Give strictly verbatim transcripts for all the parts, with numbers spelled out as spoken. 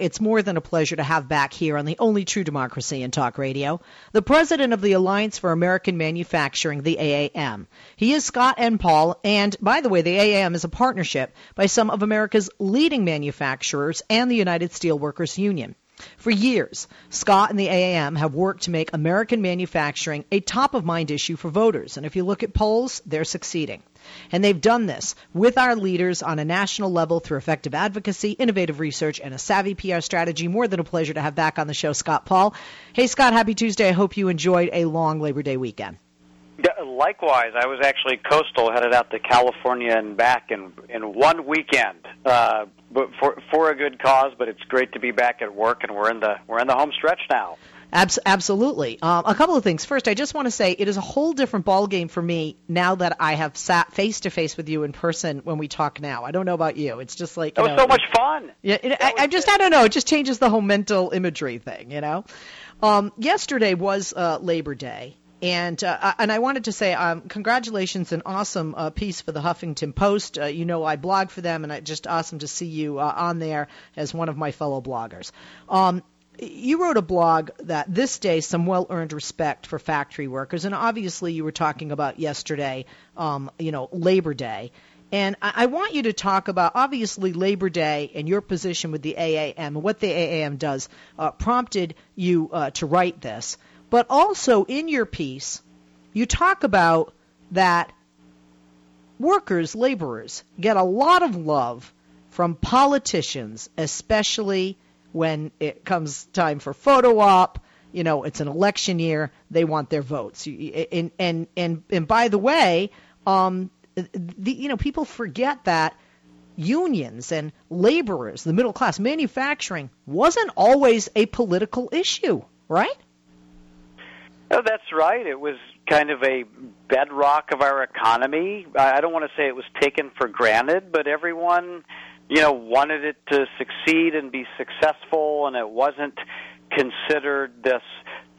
It's more than a pleasure to have back here on the only true democracy in talk radio, the president of the Alliance for American Manufacturing, the A A M. He is Scott N. Paul, and by the way, the A A M is a partnership by some of America's leading manufacturers and the United Steelworkers Union. For years, Scott and the A A M have worked to make American manufacturing a top-of-mind issue for voters, and if you look at polls, they're succeeding. And they've done this with our leaders on a national level through effective advocacy, innovative research, and a savvy P R strategy. More than a pleasure to have back on the show, Scott Paul. Hey, Scott, happy Tuesday. I hope you enjoyed a long Labor Day weekend. Likewise, I was actually coastal, headed out to California and back in in one weekend, uh, but for for a good cause. But it's great to be back at work, and we're in the we're in the home stretch now. Abs- absolutely. Um, a couple of things. First, I just want to say it is a whole different ballgame for me now that I have sat face-to-face with you in person when we talk now. I don't know about you. It's just like... It was know, so much fun. Yeah, it, I, I just, I don't know. It just changes the whole mental imagery thing, you know? Um, yesterday was uh, Labor Day. And uh, and I wanted to say um, congratulations, an awesome uh, piece for the Huffington Post. Uh, you know I blog for them, and it's just awesome to see you uh, on there as one of my fellow bloggers. Um, you wrote a blog that this day, some well-earned respect for factory workers, and obviously you were talking about yesterday, um, you know, Labor Day. And I, I want you to talk about, obviously, Labor Day and your position with the A A M and what the A A M does uh, prompted you uh, to write this. But also in your piece, you talk about that workers, laborers, get a lot of love from politicians, especially when it comes time for photo op. You know, it's an election year. They want their votes. And, and, and, and by the way, um, the, you know, people forget that unions and laborers, the middle class, manufacturing wasn't always a political issue, right? No, that's right. It was kind of a bedrock of our economy. I don't want to say it was taken for granted, but everyone, you know, wanted it to succeed and be successful, and it wasn't considered this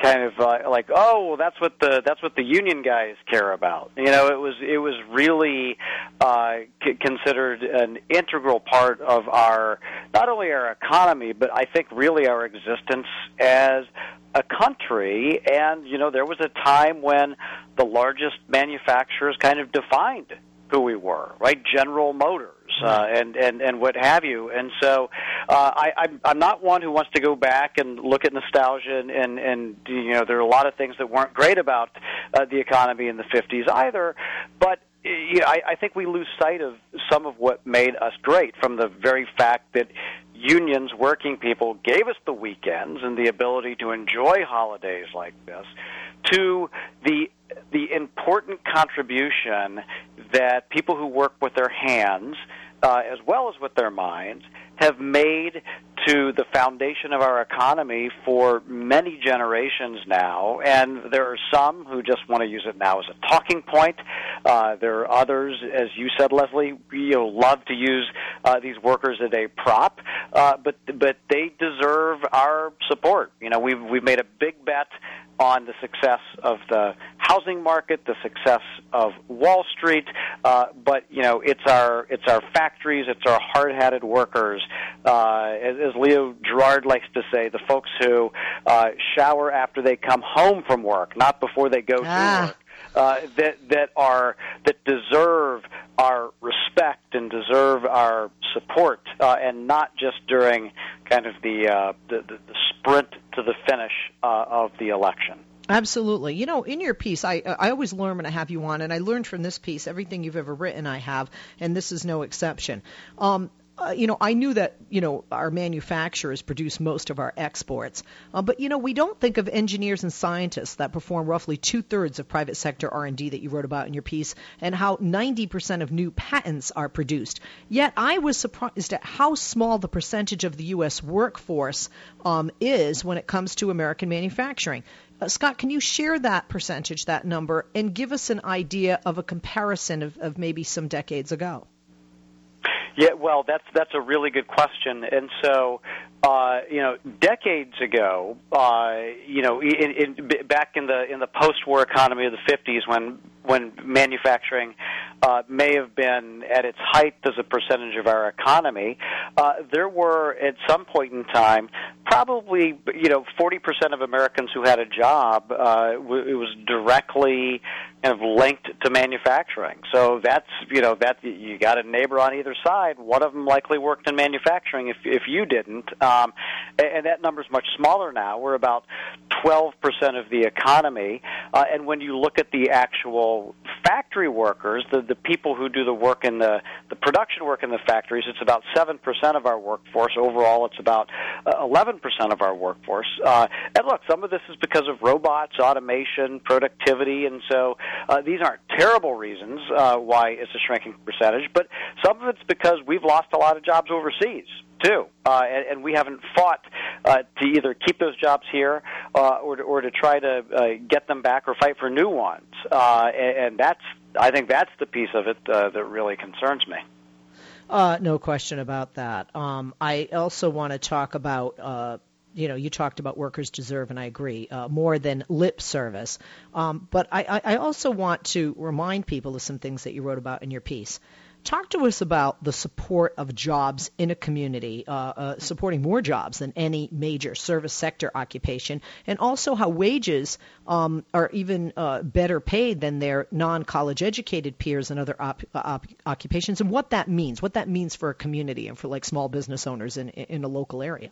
kind of uh, like, oh, well, that's what the that's what the union guys care about. You know, it was it was really uh, c- considered an integral part of our not only our economy, but I think really our existence as a country. And you know, there was a time when the largest manufacturers kind of defined who we were, right? General Motors. Uh, and, and, and what have you. And so uh, I, I'm, I'm not one who wants to go back and look at nostalgia, and, and, and you know, there are a lot of things that weren't great about uh, the economy in the fifties either, but you know, I, I think we lose sight of some of what made us great, from the very fact that unions, working people, gave us the weekends and the ability to enjoy holidays like this, to the the important contribution that people who work with their hands uh, as well as with their minds have made to the foundation of our economy for many generations now. And there are some who just want to use it now as a talking point. Uh, there are others, as you said, Leslie, you know, love to use uh, these workers as a prop, uh, but but they deserve our support. You know, we've we've made a big bet on the success of the housing market, the success of Wall Street, uh, but you know, it's our it's our factories, it's our hard-hatted workers. Uh, as, as Leo Girard likes to say, the folks who uh, shower after they come home from work, not before they go ah. to work, uh, that that are that deserve our respect and deserve our support, uh, and not just during kind of the uh, the, the, the sprint to the finish uh, of the election. Absolutely. You know, in your piece, I I always learn when I have you on, and I learned from this piece everything you've ever written. I have, and this is no exception. Um, Uh, you know, I knew that, you know, our manufacturers produce most of our exports. Uh, but, you know, we don't think of engineers and scientists that perform roughly two-thirds of private sector R and D that you wrote about in your piece, and how ninety percent of new patents are produced. Yet I was surprised at how small the percentage of the U S workforce um, is when it comes to American manufacturing. Uh, Scott, can you share that percentage, that number, and give us an idea of a comparison of, of maybe some decades ago? Yeah, well, that's that's a really good question. And so, uh, you know, decades ago, uh, you know, in, in, back in the in the post-war economy of the fifties, when when manufacturing uh, may have been at its height as a percentage of our economy, uh, there were at some point in time probably, you know, forty percent of Americans who had a job. Uh, it was directly kind of linked to manufacturing. So that's, you know, that you got a neighbor on either side. One of them likely worked in manufacturing if if you didn't. Um, and that number's much smaller now. We're about twelve percent of the economy. Uh, and when you look at the actual factory workers, the, the people who do the work in the, the production work in the factories, it's about seven percent of our workforce. Overall, it's about eleven percent of our workforce. Uh, and look, some of this is because of robots, automation, productivity, and so uh, these aren't terrible reasons uh, why it's a shrinking percentage, but some of it's because we've lost a lot of jobs overseas, too, uh, and, and we haven't fought uh, to either keep those jobs here uh, or, to, or to try to uh, get them back or fight for new ones, uh, and, and that's, I think that's the piece of it uh, that really concerns me. Uh, no question about that. Um, I also want to talk about, uh, you know, you talked about workers deserve, and I agree, uh, more than lip service. Um, but I, I also want to remind people of some things that you wrote about in your piece. Talk to us about the support of jobs in a community, uh, uh, supporting more jobs than any major service sector occupation, and also how wages um, are even uh, better paid than their non-college educated peers in other op- op- occupations, and what that means, what that means for a community and for like small business owners in, in a local area.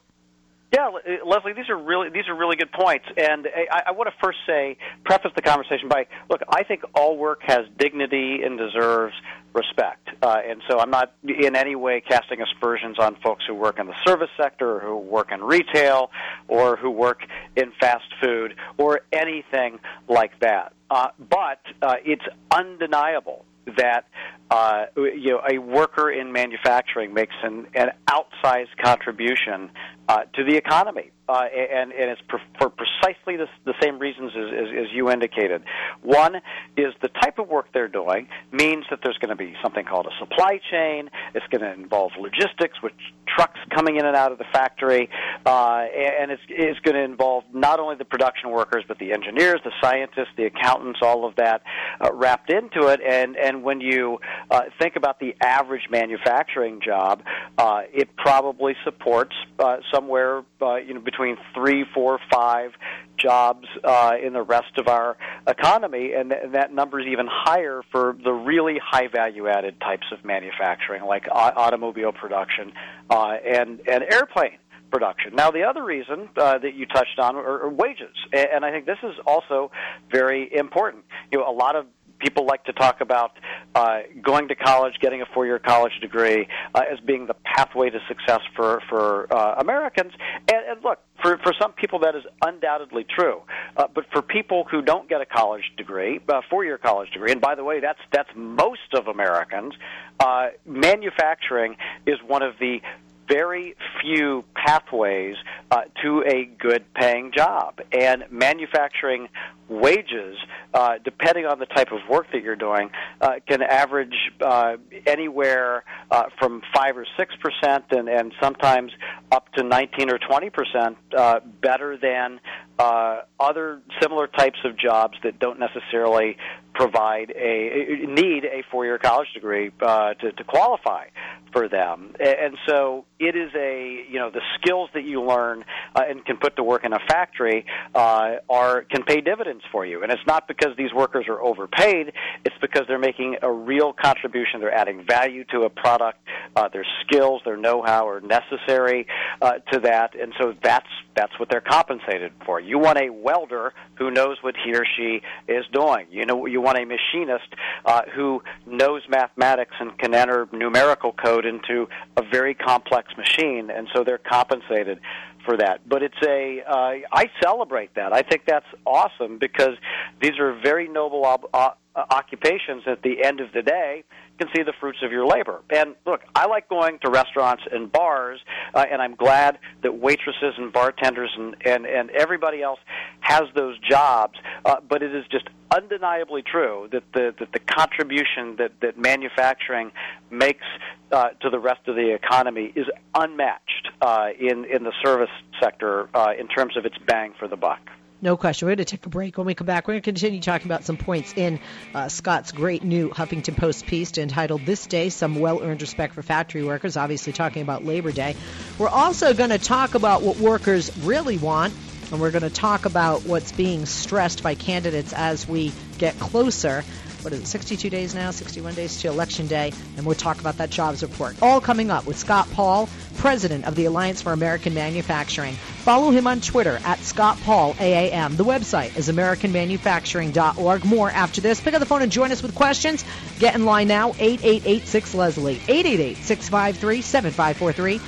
Yeah, Leslie, these are really these are really good points, and I, I want to first say, preface the conversation by, look, I think all work has dignity and deserves respect, uh, and so I'm not in any way casting aspersions on folks who work in the service sector, or who work in retail, or who work in fast food, or anything like that. Uh, but uh, it's undeniable that uh, you know, a worker in manufacturing makes an, an outsized contribution uh, to the economy, uh, and, and it's pre- for precisely the, the same reasons as, as, as you indicated. One is the type of work they're doing means that there's going to be something called a supply chain. It's going to involve logistics, which trucks coming in and out of the factory, uh, and it's, it's going to involve not only the production workers, but the engineers, the scientists, the accountants, all of that uh, wrapped into it, and, and when you Uh, think about the average manufacturing job, uh, it probably supports uh, somewhere uh, you know, between three, four, five jobs uh, in the rest of our economy, and, th- and that number is even higher for the really high value-added types of manufacturing, like uh, automobile production uh, and, and airplane production. Now, the other reason uh, that you touched on are, are wages, and, and I think this is also very important. You know, a lot of people like to talk about uh, going to college, getting a four-year college degree uh, as being the pathway to success for, for uh, Americans. And, and look, for, for some people that is undoubtedly true. Uh, but for people who don't get a college degree, a four-year college degree, and by the way, that's, that's most of Americans, uh, manufacturing is one of the very few pathways uh, to a good-paying job. And manufacturing wages, uh, depending on the type of work that you're doing, uh, can average uh, anywhere uh, from five or six percent and, and sometimes up to nineteen or twenty percent uh, better than uh, other similar types of jobs that don't necessarily provide a need a four-year college degree uh, to, to qualify for them. And so it is a, you know, the skills that you learn uh, and can put to work in a factory uh, are can pay dividends for you. And it's not because these workers are overpaid. It's because they're making a real contribution. They're adding value to a product. Uh, their skills, their know-how are necessary uh, to that. And so that's that's what they're compensated for. You want a welder who knows what he or she is doing. You know, you want a machinist uh, who knows mathematics and can enter numerical code into a very complex machine, and so they're compensated for that. But it's a, uh, I celebrate that. I think that's awesome because these are very noble ob- op- occupations at the end of the day. Can see the fruits of your labor. And look, I like going to restaurants and bars, uh, and I'm glad that waitresses and bartenders and, and, and everybody else has those jobs, uh, but it is just undeniably true that the that the contribution that, that manufacturing makes uh, to the rest of the economy is unmatched uh, in, in the service sector uh, in terms of its bang for the buck. No question. We're going to take a break. When we come back, we're going to continue talking about some points in uh, Scott's great new Huffington Post piece entitled This Day, Some Well-Earned Respect for Factory Workers, obviously talking about Labor Day. We're also going to talk about what workers really want, and we're going to talk about what's being stressed by candidates as we get closer. What is it, sixty-two days now, sixty-one days to Election Day, and we'll talk about that jobs report. All coming up with Scott Paul, president of the Alliance for American Manufacturing. Follow him on Twitter at Scott Paul A A M. The website is American Manufacturing dot org. More after this. Pick up the phone and join us with questions. Get in line now, eight eight eight six Leslie, eight eight eight six five three seven five four three.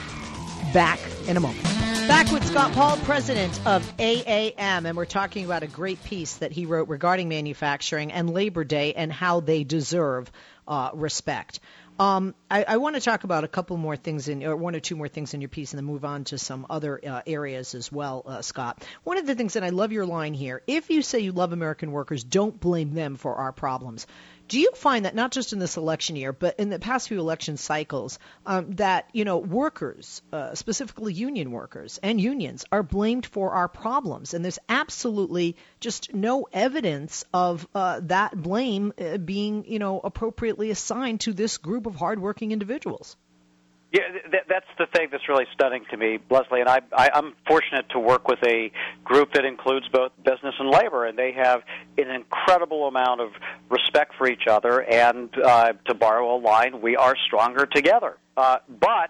Back in a moment. Back with Scott Paul, president of A A M, and we're talking about a great piece that he wrote regarding manufacturing and Labor Day and how they deserve uh, respect. Um, I, I want to talk about a couple more things, in, or one or two more things in your piece, and then move on to some other uh, areas as well, uh, Scott. One of the things, and I love your line here, if you say you love American workers, don't blame them for our problems. Do you find that not just in this election year, but in the past few election cycles, um, that, you know, workers, uh, specifically union workers and unions, are blamed for our problems? And there's absolutely just no evidence of uh, that blame being, you know, appropriately assigned to this group of hardworking individuals. Yeah, th- that's the thing that's really stunning to me, Leslie, and I, I, I'm fortunate to work with a group that includes both business and labor, and they have an incredible amount of respect for each other, and uh, to borrow a line, we are stronger together. Uh, but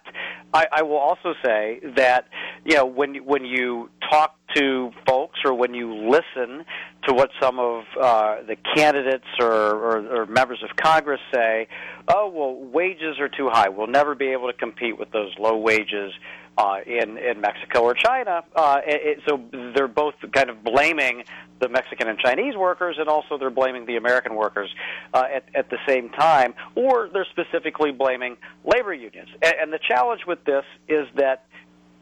I, I will also say that, you know, when when you talk to folks or when you listen to what some of uh, the candidates or, or, or members of Congress say, oh, well, wages are too high. We'll never be able to compete with those low wages uh, in, in Mexico or China. Uh, it, so they're both kind of blaming the Mexican and Chinese workers, and also they're blaming the American workers uh, at, at the same time, or they're specifically blaming labor unions. And, and the challenge with this is that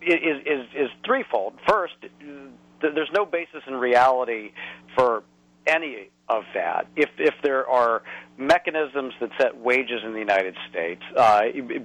is is, is threefold. First, th- there's no basis in reality for any of that. If if there are mechanisms that set wages in the United States, uh,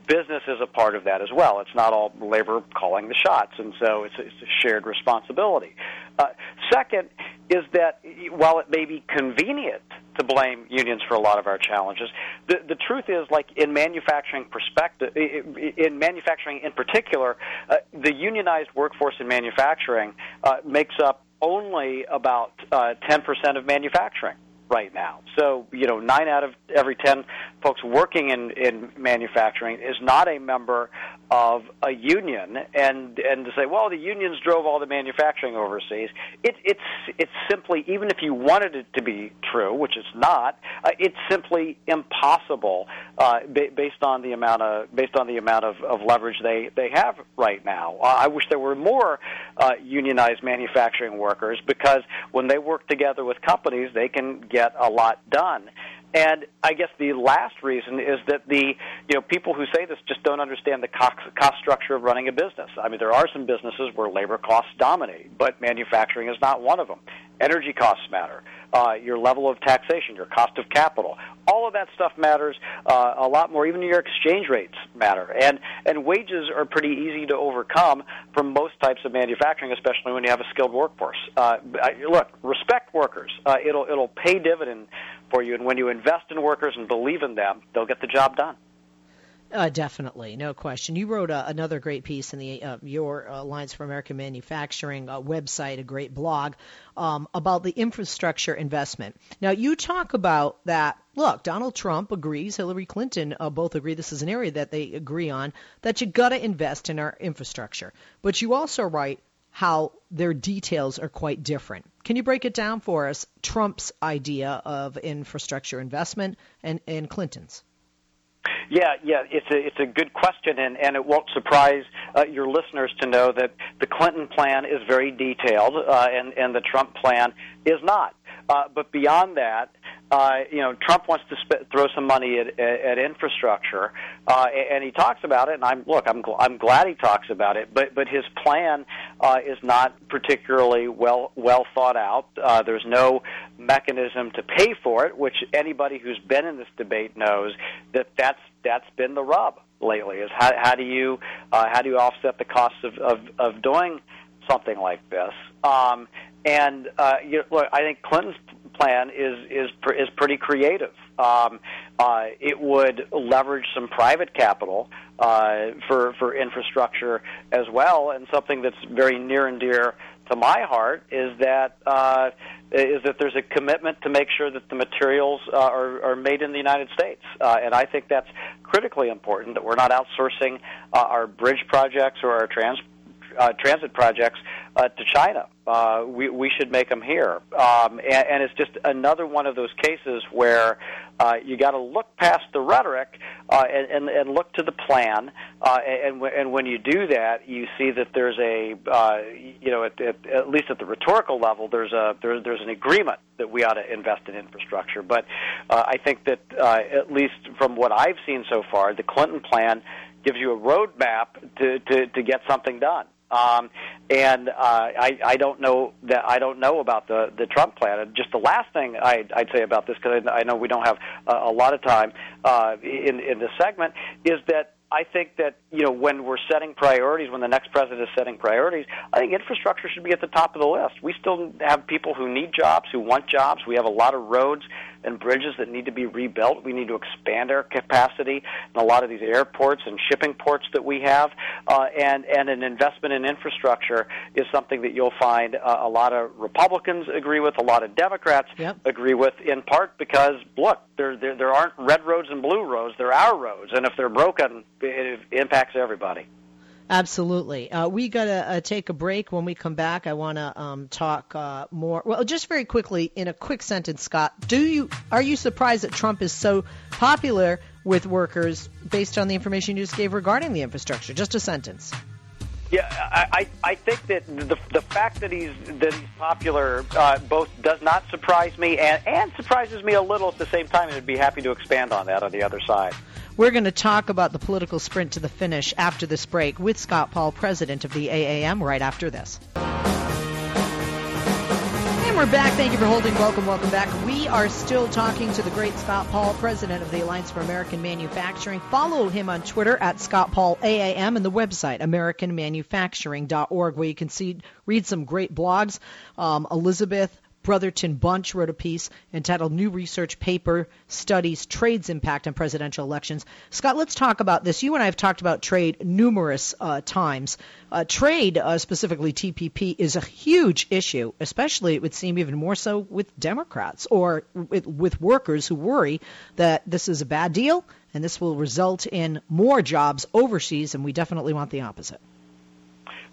business is a part of that as well. It's not all labor calling the shots, and so it's, it's a shared responsibility. Uh, second is that while it may be convenient to blame unions for a lot of our challenges, the, the truth is, like in manufacturing perspective, in manufacturing in particular, uh, the unionized workforce in manufacturing uh, makes up only about uh, ten percent of manufacturing right now. So, you know, nine out of every ten folks working in, in manufacturing is not a member of a union. And, and to say, well, the unions drove all the manufacturing overseas, it, it's it's simply, even if you wanted it to be true, which it's not, uh, it's simply impossible uh, ba- based on the amount of based on the amount of, of leverage they, they have right now. Uh, I wish there were more uh, unionized manufacturing workers, because when they work together with companies, they can get a lot done. And I guess the last reason is that the you know people who say this just don't understand the cost, cost structure of running a business. I mean, there are some businesses where labor costs dominate, but manufacturing is not one of them. Energy costs matter. Uh, your level of taxation, your cost of capital, all of that stuff matters uh, a lot more. Even your exchange rates matter, and and wages are pretty easy to overcome for most types of manufacturing, especially when you have a skilled workforce. Uh, look, respect workers. Uh, it'll it'll pay dividend for you, and when you invest in workers and believe in them, they'll get the job done. Uh, definitely, no question. You wrote uh, another great piece in the uh, your uh, Alliance for American Manufacturing uh, website, a great blog, um, about the infrastructure investment. Now, you talk about that. Look, Donald Trump agrees, Hillary Clinton uh, both agree, this is an area that they agree on, that you got to invest in our infrastructure. But you also write how their details are quite different. Can you break it down for us, Trump's idea of infrastructure investment and, and Clinton's? Yeah, yeah, it's a it's a good question, and, and it won't surprise uh, your listeners to know that the Clinton plan is very detailed, uh, and and the Trump plan is not. Uh, but beyond that, uh, you know, Trump wants to sp- throw some money at, at, at infrastructure, uh, and he talks about it. And I'm look, I'm gl- I'm glad he talks about it, but but his plan uh, is not particularly well well thought out. Uh, there's no mechanism to pay for it, which anybody who's been in this debate knows that that. That's that's been the rub lately. Is how, how do you uh, how do you offset the costs of, of, of doing something like this? Um, And uh, you know, I think Clinton's plan is is is pretty creative. Um, uh, it would leverage some private capital uh, for for infrastructure as well. And something that's very near and dear to my heart is that uh, is that there's a commitment to make sure that the materials uh, are, are made in the United States, uh, and I think that's critically important. That we're not outsourcing uh, our bridge projects or our trans. Uh, transit projects uh, to China. Uh, we, we should make them here. Um, and, and it's just another one of those cases where uh, you got to look past the rhetoric uh, and, and, and look to the plan. Uh, and, w- and when you do that, you see that there's a, uh, you know, at, at, at least at the rhetorical level, there's a there, there's an agreement that we ought to invest in infrastructure. But uh, I think that uh, at least from what I've seen so far, the Clinton plan gives you a roadmap to, to, to get something done. Um, and uh, I, I don't know that I don't know about the, the Trump plan. And just the last thing I'd, I'd say about this, because I, I know we don't have a, a lot of time uh, in, in this segment, is that I think that, you know, when we're setting priorities, when the next president is setting priorities, I think infrastructure should be at the top of the list. We still have people who need jobs, who want jobs. We have a lot of roads and bridges that need to be rebuilt. We need to expand our capacity in a lot of these airports and shipping ports that we have. Uh, and, and an investment in infrastructure is something that you'll find uh, a lot of Republicans agree with, a lot of Democrats yep. agree with, in part because, look, there, there there aren't red roads and blue roads. They're our roads. And if they're broken, it impacts everybody. Absolutely. Uh, we got to uh, take a break. When we come back, I want to um, talk uh, more. Well, just very quickly, in a quick sentence, Scott, do you are you surprised that Trump is so popular with workers based on the information you just gave regarding the infrastructure? Just a sentence. Yeah, I, I think that the the fact that he's that he's popular uh, both does not surprise me and, and surprises me a little at the same time, and I'd be happy to expand on that on the other side. We're going to talk about the political sprint to the finish after this break with Scott Paul, president of the A A M, right after this. And we're back. Thank you for holding. Welcome, welcome back. We are still talking to the great Scott Paul, president of the Alliance for American Manufacturing. Follow him on Twitter at Scott Paul A A M and the website American Manufacturing dot org, where you can see read some great blogs. Um, Elizabeth Brotherton Bunch wrote a piece entitled New Research Paper Studies Trade's Impact on Presidential Elections. Scott, let's talk about this. You and I have talked about trade numerous uh, times. Uh, trade, uh, specifically T P P, is a huge issue, especially it would seem even more so with Democrats or with, with workers who worry that this is a bad deal and this will result in more jobs overseas, and we definitely want the opposite.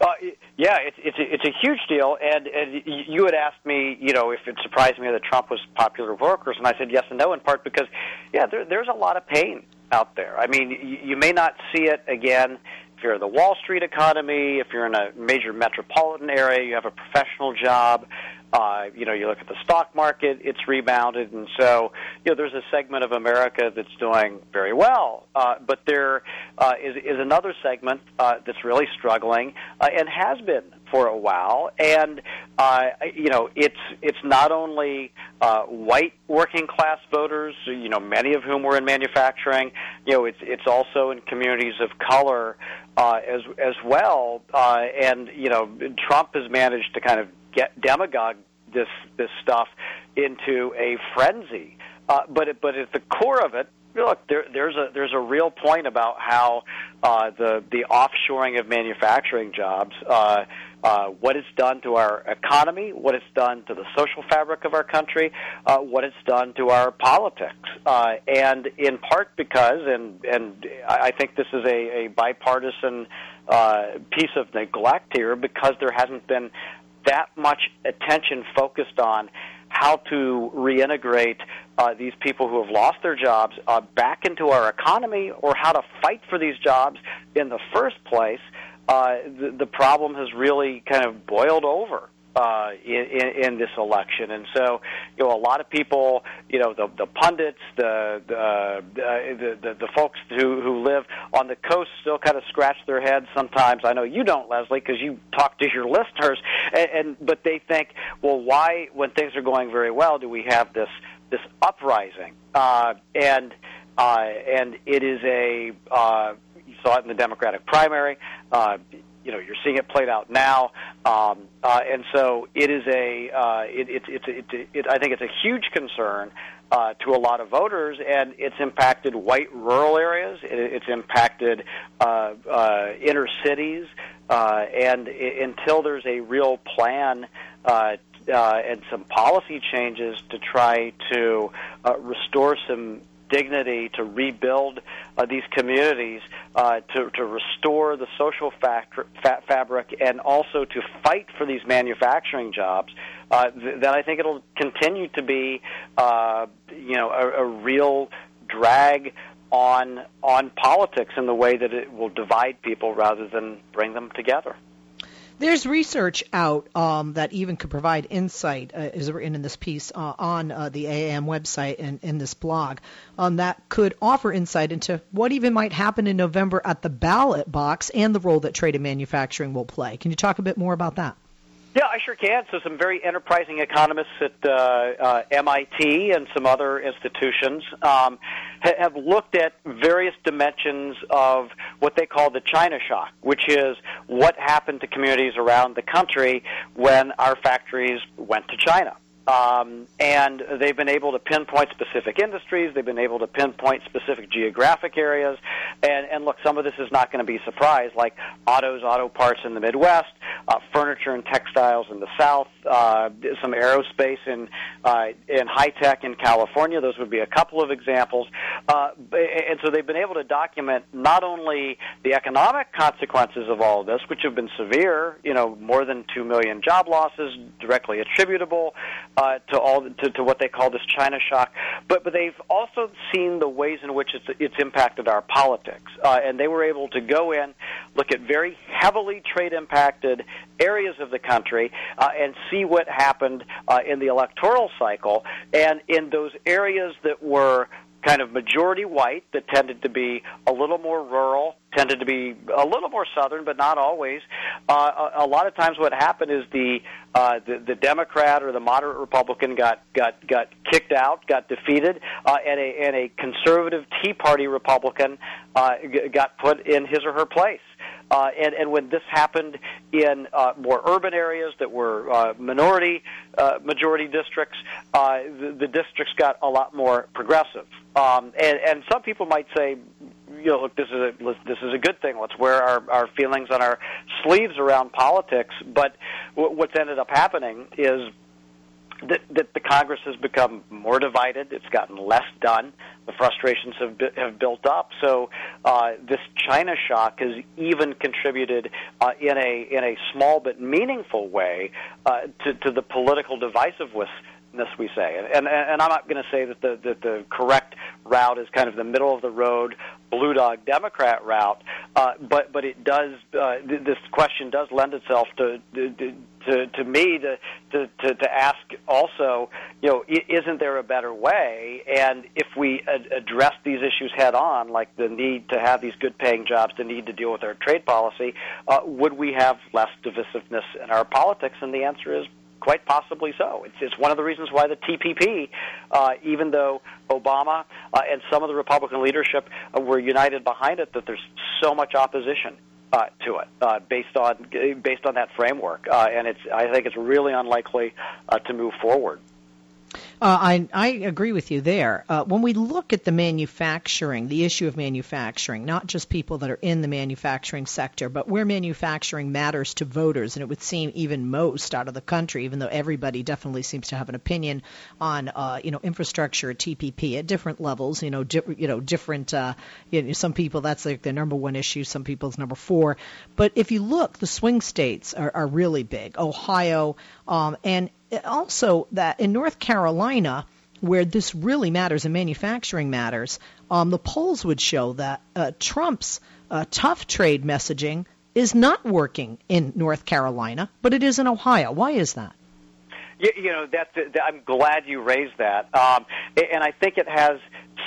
Uh, yeah, it's it's a, it's a huge deal, and, and you had asked me, you know, if it surprised me that Trump was popular with workers, and I said yes and no, in part because, yeah, there, there's a lot of pain out there. I mean, you, you may not see it again if you're in the Wall Street economy, if you're in a major metropolitan area, you have a professional job. Uh, you know, you look at the stock market, it's rebounded, and so, you know, there's a segment of America that's doing very well, uh, but there uh, is, is another segment uh, that's really struggling uh, and has been for a while, and, uh, you know, it's it's not only uh, white working-class voters, you know, many of whom were in manufacturing, you know, it's it's also in communities of color uh, as, as well, uh, and, you know, Trump has managed to kind of get demagogue this this stuff into a frenzy, uh, but it, but at the core of it, look, there, there's a there's a real point about how uh, the the offshoring of manufacturing jobs, uh, uh, what it's done to our economy, what it's done to the social fabric of our country, uh, what it's done to our politics, uh, and in part because, and and I think this is a, a bipartisan uh, piece of neglect here, because there hasn't been that much attention focused on how to reintegrate uh, these people who have lost their jobs uh, back into our economy, or how to fight for these jobs in the first place. Uh, the, the problem has really kind of boiled over uh, in, in this election, and so, you know, a lot of people, you know, the, the pundits, the the, the the the folks who who live on the coast still kind of scratch their heads sometimes. I know you don't, Leslie, because you talk to your listeners, and, and but they think, well, why, when things are going very well, do we have this this uprising? Uh, and uh, and it is a uh, you saw it in the Democratic primary. Uh, you know, you're seeing it played out now, um, uh, and so it is a. Uh, it, it, it, it, it, it, I think it's a huge concern uh, to a lot of voters, and it's impacted white rural areas. It, it's impacted uh, uh, inner cities, uh, and it, until there's a real plan uh, uh, and some policy changes to try to uh, restore some dignity, to rebuild uh, these communities, uh, to, to restore the social factor, fat fabric, and also to fight for these manufacturing jobs, uh, th- then I think it'll continue to be, uh, you know, a, a real drag on on politics in the way that it will divide people rather than bring them together. There's research out um, that even could provide insight, uh, is written in this piece uh, on uh, the A A M website and in this blog, um, that could offer insight into what even might happen in November at the ballot box and the role that trade and manufacturing will play. Can you talk a bit more about that? Yeah, I sure can. So some very enterprising economists at uh, uh, M I T and some other institutions um, ha- have looked at various dimensions of what they call the China shock, which is what happened to communities around the country when our factories went to China. Um, and they've been able to pinpoint specific industries. They've been able to pinpoint specific geographic areas. And, and look, some of this is not going to be a surprise, like autos, auto parts in the Midwest, uh, furniture and textiles in the South, uh, some aerospace and uh, and high tech in California. Those would be a couple of examples. Uh, and so they've been able to document not only the economic consequences of all of this, which have been severe, you know, more than two million job losses directly attributable Uh, to all to, to what they call this China shock, but but they've also seen the ways in which it's it's impacted our politics, uh, and they were able to go in, look at very heavily trade impacted areas of the country, uh, and see what happened uh, in the electoral cycle, and in those areas that were kind of majority white, that tended to be a little more rural, tended to be a little more southern, but not always. Uh, a, a lot of times what happened is the, uh, the the Democrat or the moderate Republican got got, got kicked out, got defeated, uh, and, a, and a conservative Tea Party Republican uh, g- got put in his or her place. Uh, and, and when this happened in uh, more urban areas that were uh, minority, uh, majority districts, uh, the, the districts got a lot more progressive. Um, and, and some people might say, you know, look, this is a, this is a good thing. Let's wear our, our feelings on our sleeves around politics. But w- what's ended up happening is that, that the Congress has become more divided. It's gotten less done. The frustrations have bu- have built up. So uh, this China shock has even contributed uh, in a in a small but meaningful way uh, to, to the political divisiveness. This we say, and and, and I'm not going to say that the that the correct route is kind of the middle of the road blue dog Democrat route, uh, but but it does. Uh, th- this question does lend itself to to to, to me to, to to to ask also, you know, isn't there a better way? And if we ad- address these issues head on, like the need to have these good paying jobs, the need to deal with our trade policy, uh, would we have less divisiveness in our politics? And the answer is quite possibly so. It's, it's one of the reasons why the T P P, uh, even though Obama uh, and some of the Republican leadership uh, were united behind it, that there's so much opposition uh, to it uh, based on based on that framework, uh, and it's I think it's really unlikely uh, to move forward. Uh, I, I agree with you there. Uh, when we look at the manufacturing, the issue of manufacturing, not just people that are in the manufacturing sector, but where manufacturing matters to voters, and it would seem even most out of the country, even though everybody definitely seems to have an opinion on, uh, you know, infrastructure, T P P at different levels, you know, di- you know, different, uh, you know, some people, that's like their number one issue, some people's number four. But if you look, the swing states are, are really big, Ohio, um, and also that in North Carolina, where this really matters and manufacturing matters, um, the polls would show that uh, Trump's uh, tough trade messaging is not working in North Carolina, but it is in Ohio. Why is that? You, you know, that, that I'm glad you raised that. Um, and I think it has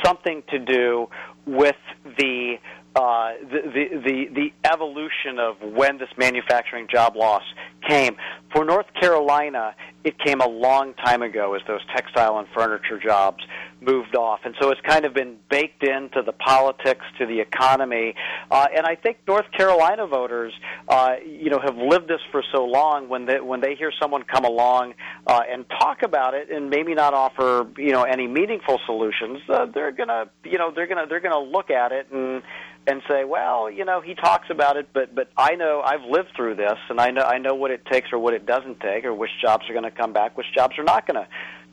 something to do with the Uh, the, the, the, the evolution of when this manufacturing job loss came. For North Carolina, it came a long time ago as those textile and furniture jobs moved off. And so it's kind of been baked into the politics, to the economy. Uh, and I think North Carolina voters, uh, you know, have lived this for so long, when they, when they hear someone come along uh, and talk about it and maybe not offer, you know, any meaningful solutions, uh, they're going to, you know, they're going to, they're going to look at it and, and say, well, you know, he talks about it, but, but I know I've lived through this, and I know, I know what it takes or what it doesn't take, or which jobs are going to come back, which jobs are not going to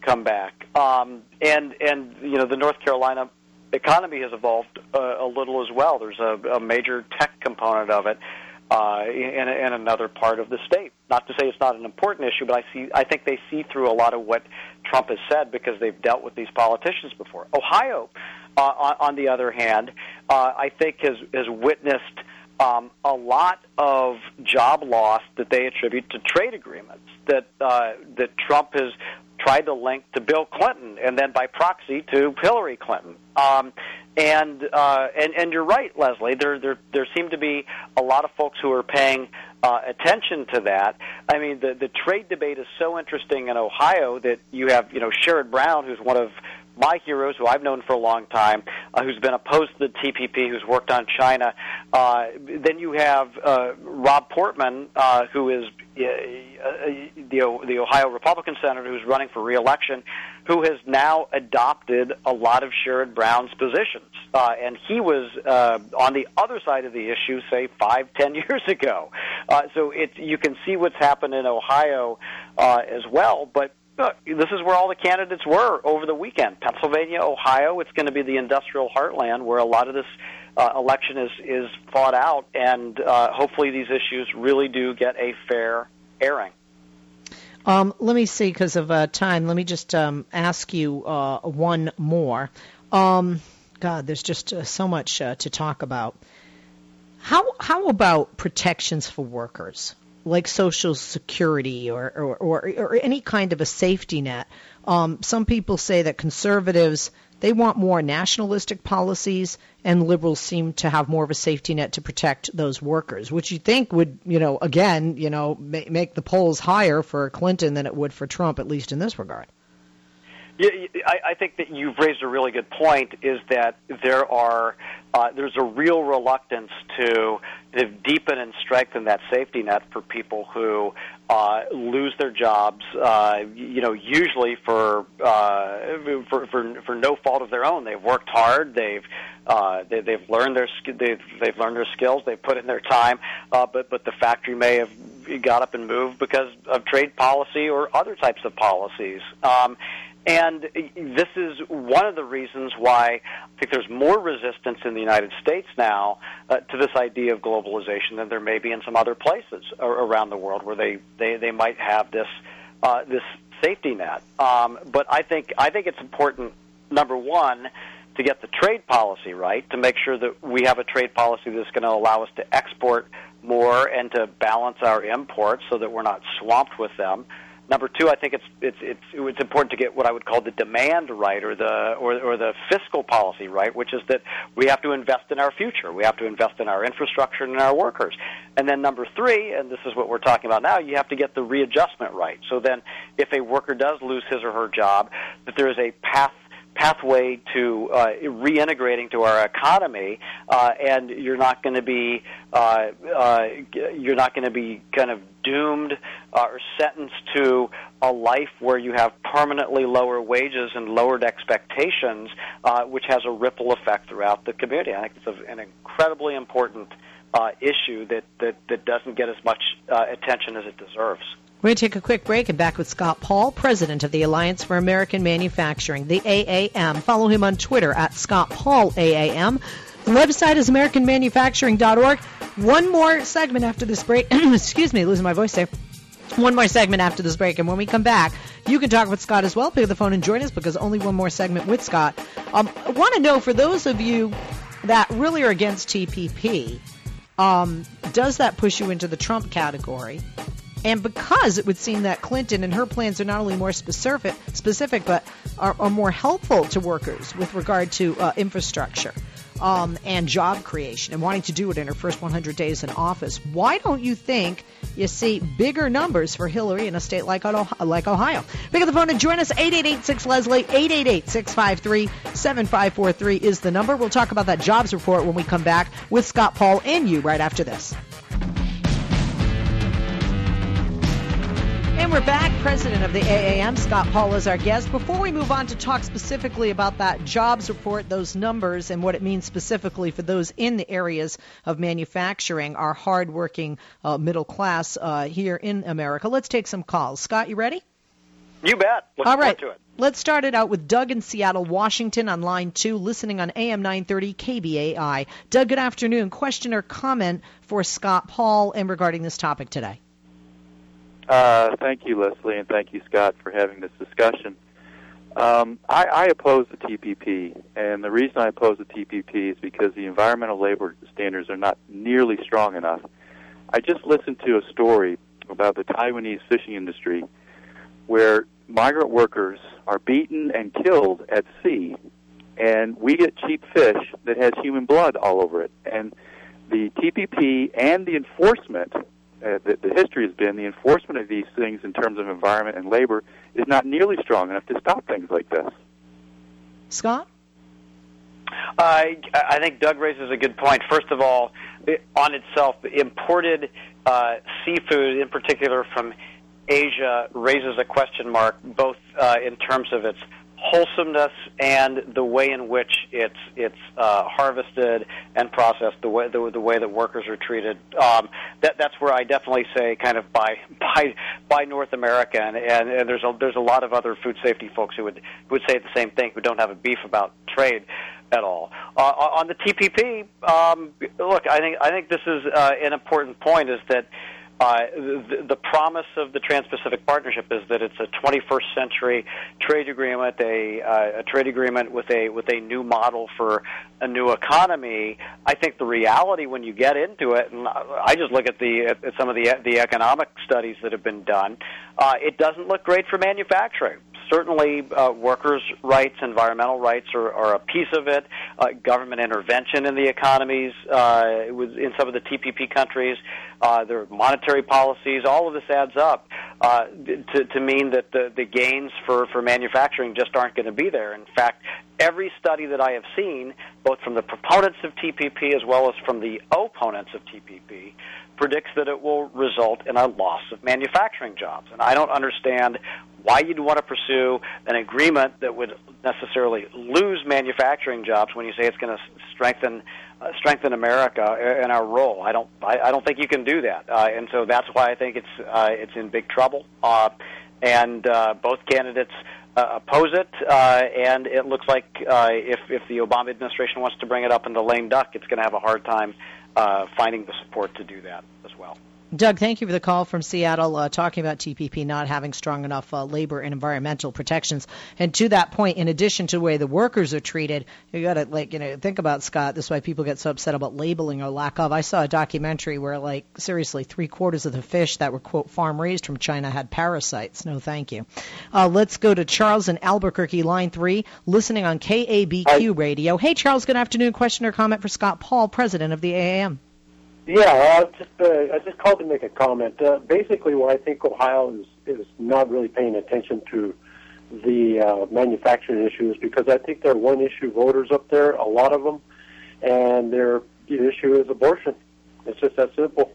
come back. Um, and, and, you know, the North Carolina economy has evolved uh, a little as well. There's a, a major tech component of it uh, in, in another part of the state. Not to say it's not an important issue, but I see, I think they see through a lot of what Trump has said because they've dealt with these politicians before. Ohio, uh, on, on the other hand, uh, I think has, has witnessed Um, a lot of job loss that they attribute to trade agreements that uh, that Trump has tried to link to Bill Clinton and then by proxy to Hillary Clinton. Um, and uh, and and you're right, Leslie. There there there seem to be a lot of folks who are paying uh, attention to that. I mean, the the trade debate is so interesting in Ohio that you have you know Sherrod Brown, who's one of my heroes, who I've known for a long time, uh, who's been opposed to the T P P, who's worked on China. Uh, then you have uh, Rob Portman, uh, who is uh, the, the Ohio Republican senator who's running for re-election, who has now adopted a lot of Sherrod Brown's positions. Uh, and he was uh, on the other side of the issue, say, five, ten years ago. Uh, so it, you can see what's happened in Ohio uh, as well, but look, this is where all the candidates were over the weekend. Pennsylvania, Ohio, it's going to be the industrial heartland where a lot of this uh, election is, is fought out, and uh, hopefully these issues really do get a fair airing. Um, let me see, because of uh, time, let me just um, ask you uh, one more. Um, God, there's just uh, so much uh, to talk about. How, how about protections for workers? Like Social Security or, or, or, or any kind of a safety net. Um, some people say that conservatives, they want more nationalistic policies, and liberals seem to have more of a safety net to protect those workers, which you think would, you know, again, you know, ma- make the polls higher for Clinton than it would for Trump, at least in this regard. Yeah, I, I think that you've raised a really good point, is that there are uh, there's a real reluctance to, to deepen and strengthen that safety net for people who uh, lose their jobs, uh, you know, usually for, uh, for for for no fault of their own. They've worked hard. They've uh, they, they've learned their they've they've learned their skills. They've put in their time, uh, but but the factory may have got up and moved because of trade policy or other types of policies. Um, And this is one of the reasons why I think there's more resistance in the United States now uh, to this idea of globalization than there may be in some other places around the world where they, they, they might have this uh, this safety net. Um, but I think I think it's important, number one, to get the trade policy right, to make sure that we have a trade policy that's going to allow us to export more and to balance our imports so that we're not swamped with them. Number two, I think it's it's it's it's important to get what I would call the demand right, or the or, or the fiscal policy right, which is that we have to invest in our future, we have to invest in our infrastructure and in our workers. And then number three, and this is what we're talking about now, you have to get the readjustment right. So then, if a worker does lose his or her job, that there is a path. pathway to uh, reintegrating to our economy, uh, and you're not going to be uh, uh, you're not going to be kind of doomed uh, or sentenced to a life where you have permanently lower wages and lowered expectations, uh, which has a ripple effect throughout the community. I think it's an incredibly important uh, issue that, that, that doesn't get as much uh, attention as it deserves. We're going to take a quick break and back with Scott Paul, president of the Alliance for American Manufacturing, the A A M. Follow him on Twitter at Scott Paul A A M. The website is American Manufacturing dot org. One more segment after this break. Excuse me, losing my voice there. One more segment after this break, and when we come back, you can talk with Scott as well. Pick up the phone and join us, because only one more segment with Scott. Um, I want to know, for those of you that really are against T P P, um, does that push you into the Trump category? And because it would seem that Clinton and her plans are not only more specific, specific but are, are more helpful to workers with regard to uh, infrastructure. um, and job creation and wanting to do it in her first one hundred days in office. Why don't you think you see bigger numbers for Hillary in a state like Ohio? Pick up the phone and join us. eight eight eight six Leslie, eight eight eight six five three seven five four three is the number. We'll talk about that jobs report when we come back with Scott Paul and you right after this. And we're back. President of the A A M, Scott Paul, is our guest. Before we move on to talk specifically about that jobs report, those numbers, and what it means specifically for those in the areas of manufacturing, our hardworking uh, middle class uh, here in America, let's take some calls. Scott, you ready? You bet. Looking All right. forward to it. Let's start it out with Doug in Seattle, Washington, on line two, listening on A M nine thirty K B A I. Doug, good afternoon. Question or comment for Scott Paul and regarding this topic today? Uh, thank you, Leslie, and thank you, Scott, for having this discussion. Um, I, I oppose the T P P, and the reason I oppose the T P P is because the environmental labor standards are not nearly strong enough. I just listened to a story about the Taiwanese fishing industry where migrant workers are beaten and killed at sea, and we get cheap fish that has human blood all over it. And the T P P and the enforcement Uh, the, the history has been the enforcement of these things in terms of environment and labor is not nearly strong enough to stop things like this. Scott? Uh, I, I think Doug raises a good point. First of all, it, on itself, imported uh, seafood, in particular from Asia, raises a question mark, both uh, in terms of its wholesomeness and the way in which it's it's uh, harvested and processed, the way the, the way that workers are treated. Um, that that's where I definitely say kind of by by by North America, and, and, and there's a, there's a lot of other food safety folks who would who would say the same thing, who don't have a beef about trade at all. Uh, on the T P P, um, look, I think I think this is uh, an important point, is that Uh, the, the promise of the Trans-Pacific Partnership is that it's a twenty-first century trade agreement, a, uh, a trade agreement with a with a new model for a new economy. I think the reality when you get into it, and I just look at the at some of the the economic studies that have been done, uh, it doesn't look great for manufacturing. Certainly, uh, workers' rights, environmental rights are, are a piece of it. Uh, government intervention in the economies uh, in some of the T P P countries, uh, their monetary policies, all of this adds up uh, to, to mean that the, the gains for, for manufacturing just aren't going to be there. In fact, every study that I have seen, both from the proponents of T P P as well as from the opponents of T P P, predicts that it will result in a loss of manufacturing jobs. And I don't understand why you'd want to pursue an agreement that would necessarily lose manufacturing jobs when you say it's going to strengthen uh, strengthen America and our role. I don't I, I don't think you can do that. Uh, and so that's why I think it's uh, it's in big trouble. Uh, and uh, both candidates Uh, oppose it, uh, and it looks like uh, if, if the Obama administration wants to bring it up in the lame duck, it's going to have a hard time uh, finding the support to do that as well. Doug, thank you for the call from Seattle, uh, talking about T P P not having strong enough uh, labor and environmental protections. And to that point, in addition to the way the workers are treated, you got to like you know think about, Scott. This is why people get so upset about labeling or lack of. I saw a documentary where like seriously, three quarters of the fish that were quote farm raised from China had parasites. No, thank you. Uh, let's go to Charles in Albuquerque, line three, listening on K A B Q Hi. Radio. Hey, Charles. Good afternoon. Question or comment for Scott Paul, president of the A A M. Yeah, I just uh, I just called to make a comment. Uh, basically, what I think Ohio is is not really paying attention to the uh, manufacturing issues, because I think they're one issue voters up there, a lot of them, and their issue is abortion. It's just that simple.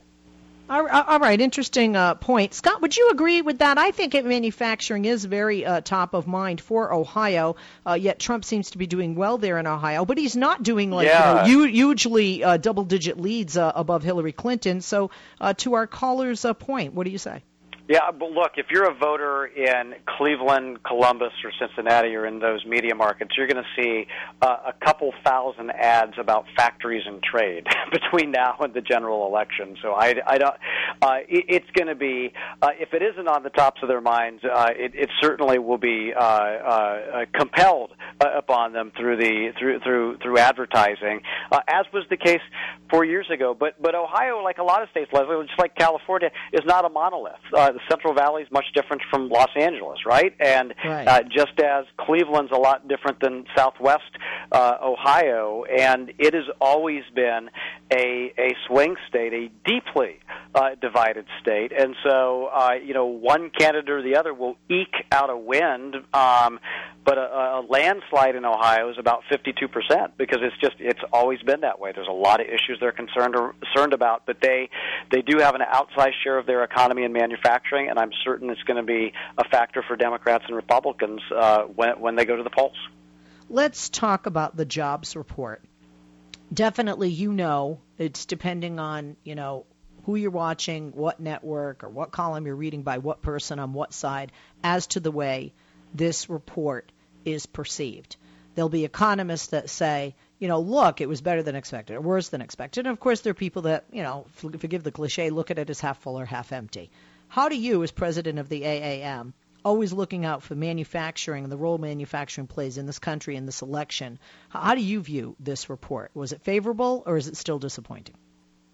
All, all right, interesting uh, point. Scott, would you agree with that? I think manufacturing is very uh, top of mind for Ohio, uh, yet Trump seems to be doing well there in Ohio, but he's not doing like yeah. you know, hugely uh, double-digit leads uh, above Hillary Clinton. So uh, to our caller's uh, point, what do you say? Yeah, but look, if you're a voter in Cleveland, Columbus, or Cincinnati, or in those media markets, you're going to see uh, a couple thousand ads about factories and trade between now and the general election. So I, I don't. Uh, it, it's going to be, uh, if it isn't on the tops of their minds, uh, it, it certainly will be uh, uh, compelled uh, upon them through the through through through advertising, uh, as was the case four years ago. But but Ohio, like a lot of states, Leslie, just like California, is not a monolith. Uh, the Central Valley is much different from Los Angeles, right? And right. Uh, just as Cleveland's a lot different than Southwest uh, Ohio, and it has always been a, a swing state, a deeply uh, divided state. And so, uh, you know, one candidate or the other will eke out a win, um, but a, a landslide in Ohio is about fifty-two percent because it's just it's always been that way. There's a lot of issues they're concerned or concerned about, but they they do have an outsized share of their economy and manufacturing, and I'm certain it's going to be a factor for Democrats and Republicans uh, when when they go to the polls. Let's talk about the jobs report. Definitely, you know, it's depending on, you know, who you're watching, what network or what column you're reading by what person on what side as to the way this report is perceived. There'll be economists that say, you know, look, it was better than expected or worse than expected. And, of course, there are people that, you know, forgive the cliche, look at it as half full or half empty. How do you, as president of the A A M, always looking out for manufacturing and the role manufacturing plays in this country and this election, how do you view this report? Was it favorable or is it still disappointing?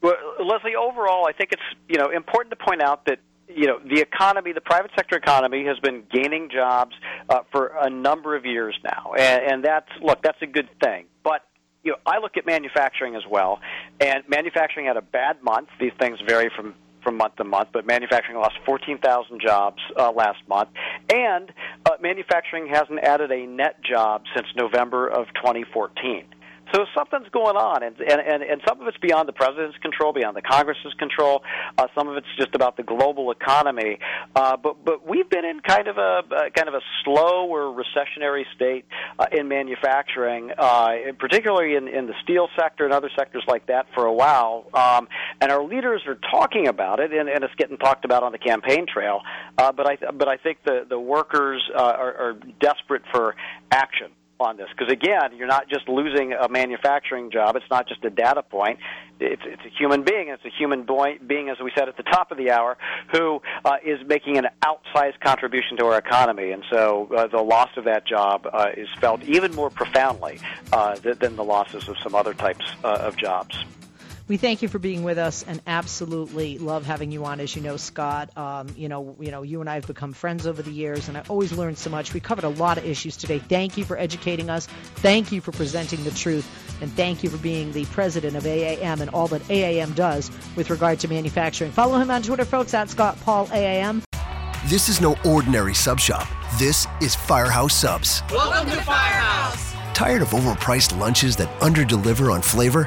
Well, Leslie, overall, I think it's, you know, important to point out that, you know, the economy, the private sector economy has been gaining jobs uh, for a number of years now. And, and that's, look, that's a good thing. But, you know, I look at manufacturing as well. And manufacturing had a bad month. These things vary from from month to month, but manufacturing lost fourteen thousand jobs uh, last month. And uh, manufacturing hasn't added a net job since November of twenty fourteen. So something's going on, and, and, and some of it's beyond the president's control, beyond the Congress's control. Uh, some of it's just about the global economy. Uh, but but we've been in kind of a uh, kind of a slow or recessionary state uh, in manufacturing, uh, in particularly in, in the steel sector and other sectors like that for a while. Um, and our leaders are talking about it, and, and it's getting talked about on the campaign trail. Uh, but I but I think the the workers uh, are, are desperate for action on this, because again, you're not just losing a manufacturing job. It's not just a data point. It's, it's a human being. It's a human boi- being, as we said at the top of the hour, who uh, is making an outsized contribution to our economy. And so uh, the loss of that job uh, is felt even more profoundly uh, th- than the losses of some other types uh, of jobs. We thank you for being with us, and absolutely love having you on. As you know, Scott, um, you know, you know, you and I have become friends over the years, and I always learned so much. We covered a lot of issues today. Thank you for educating us. Thank you for presenting the truth, and thank you for being the president of A A M and all that A A M does with regard to manufacturing. Follow him on Twitter, folks, at Scott Paul A A M. This is no ordinary sub shop. This is Firehouse Subs. Welcome to Firehouse. Tired of overpriced lunches that underdeliver on flavor?